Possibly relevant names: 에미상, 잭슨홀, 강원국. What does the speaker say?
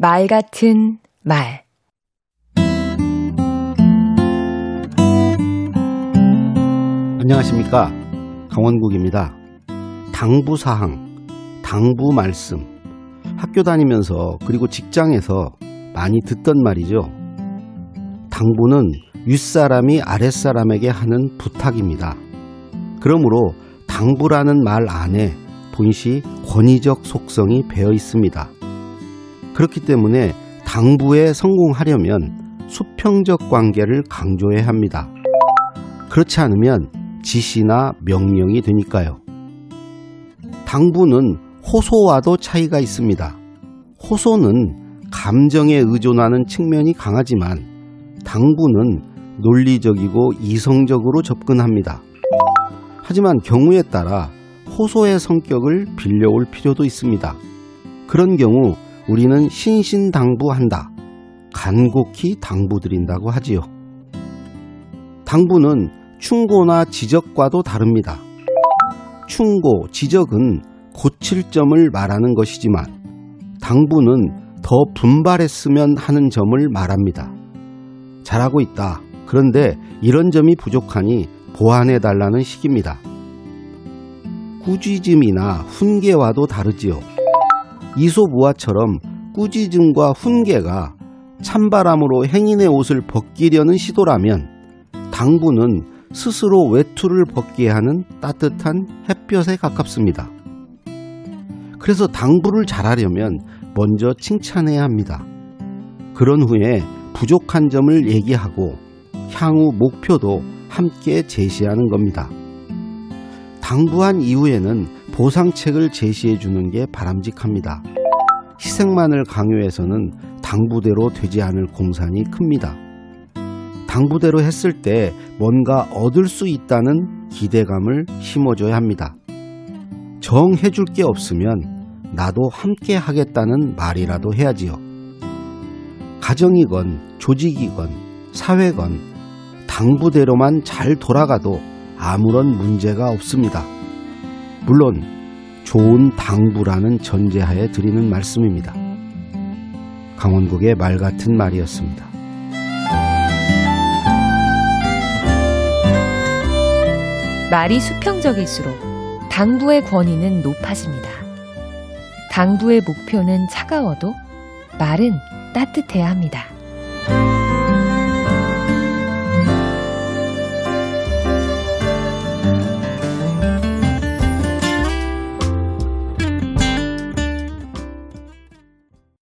말 같은 말. 안녕하십니까, 강원국입니다. 당부사항, 당부말씀, 학교 다니면서 그리고 직장에서 많이 듣던 말이죠. 당부는 윗사람이 아랫사람에게 하는 부탁입니다. 그러므로 당부라는 말 안에 본시 권위적 속성이 배어 있습니다. 그렇기 때문에 당부에 성공하려면 수평적 관계를 강조해야 합니다. 그렇지 않으면 지시나 명령이 되니까요. 당부는 호소와도 차이가 있습니다. 호소는 감정에 의존하는 측면이 강하지만 당부는 논리적이고 이성적으로 접근합니다. 하지만 경우에 따라 호소의 성격을 빌려올 필요도 있습니다. 그런 경우 우리는 신신당부한다, 간곡히 당부드린다고 하지요. 당부는 충고나 지적과도 다릅니다. 충고, 지적은 고칠 점을 말하는 것이지만 당부는 더 분발했으면 하는 점을 말합니다. 잘하고 있다. 그런데 이런 점이 부족하니 보완해달라는 식입니다. 꾸짖음이나 훈계와도 다르지요. 이솝우화처럼 꾸짖음과 훈계가 찬바람으로 행인의 옷을 벗기려는 시도라면 당부는 스스로 외투를 벗게 하는 따뜻한 햇볕에 가깝습니다. 그래서 당부를 잘하려면 먼저 칭찬해야 합니다. 그런 후에 부족한 점을 얘기하고 향후 목표도 함께 제시하는 겁니다. 당부한 이후에는 보상책을 제시해 주는 게 바람직합니다. 희생만을 강요해서는 당부대로 되지 않을 공산이 큽니다. 당부대로 했을 때 뭔가 얻을 수 있다는 기대감을 심어줘야 합니다. 정해줄 게 없으면 나도 함께 하겠다는 말이라도 해야지요. 가정이건 조직이건 사회건 당부대로만 잘 돌아가도 아무런 문제가 없습니다. 물론 좋은 당부라는 전제하에 드리는 말씀입니다. 강원국의 말 같은 말이었습니다. 말이 수평적일수록 당부의 권위는 높아집니다. 당부의 목표는 차가워도 말은 따뜻해야 합니다.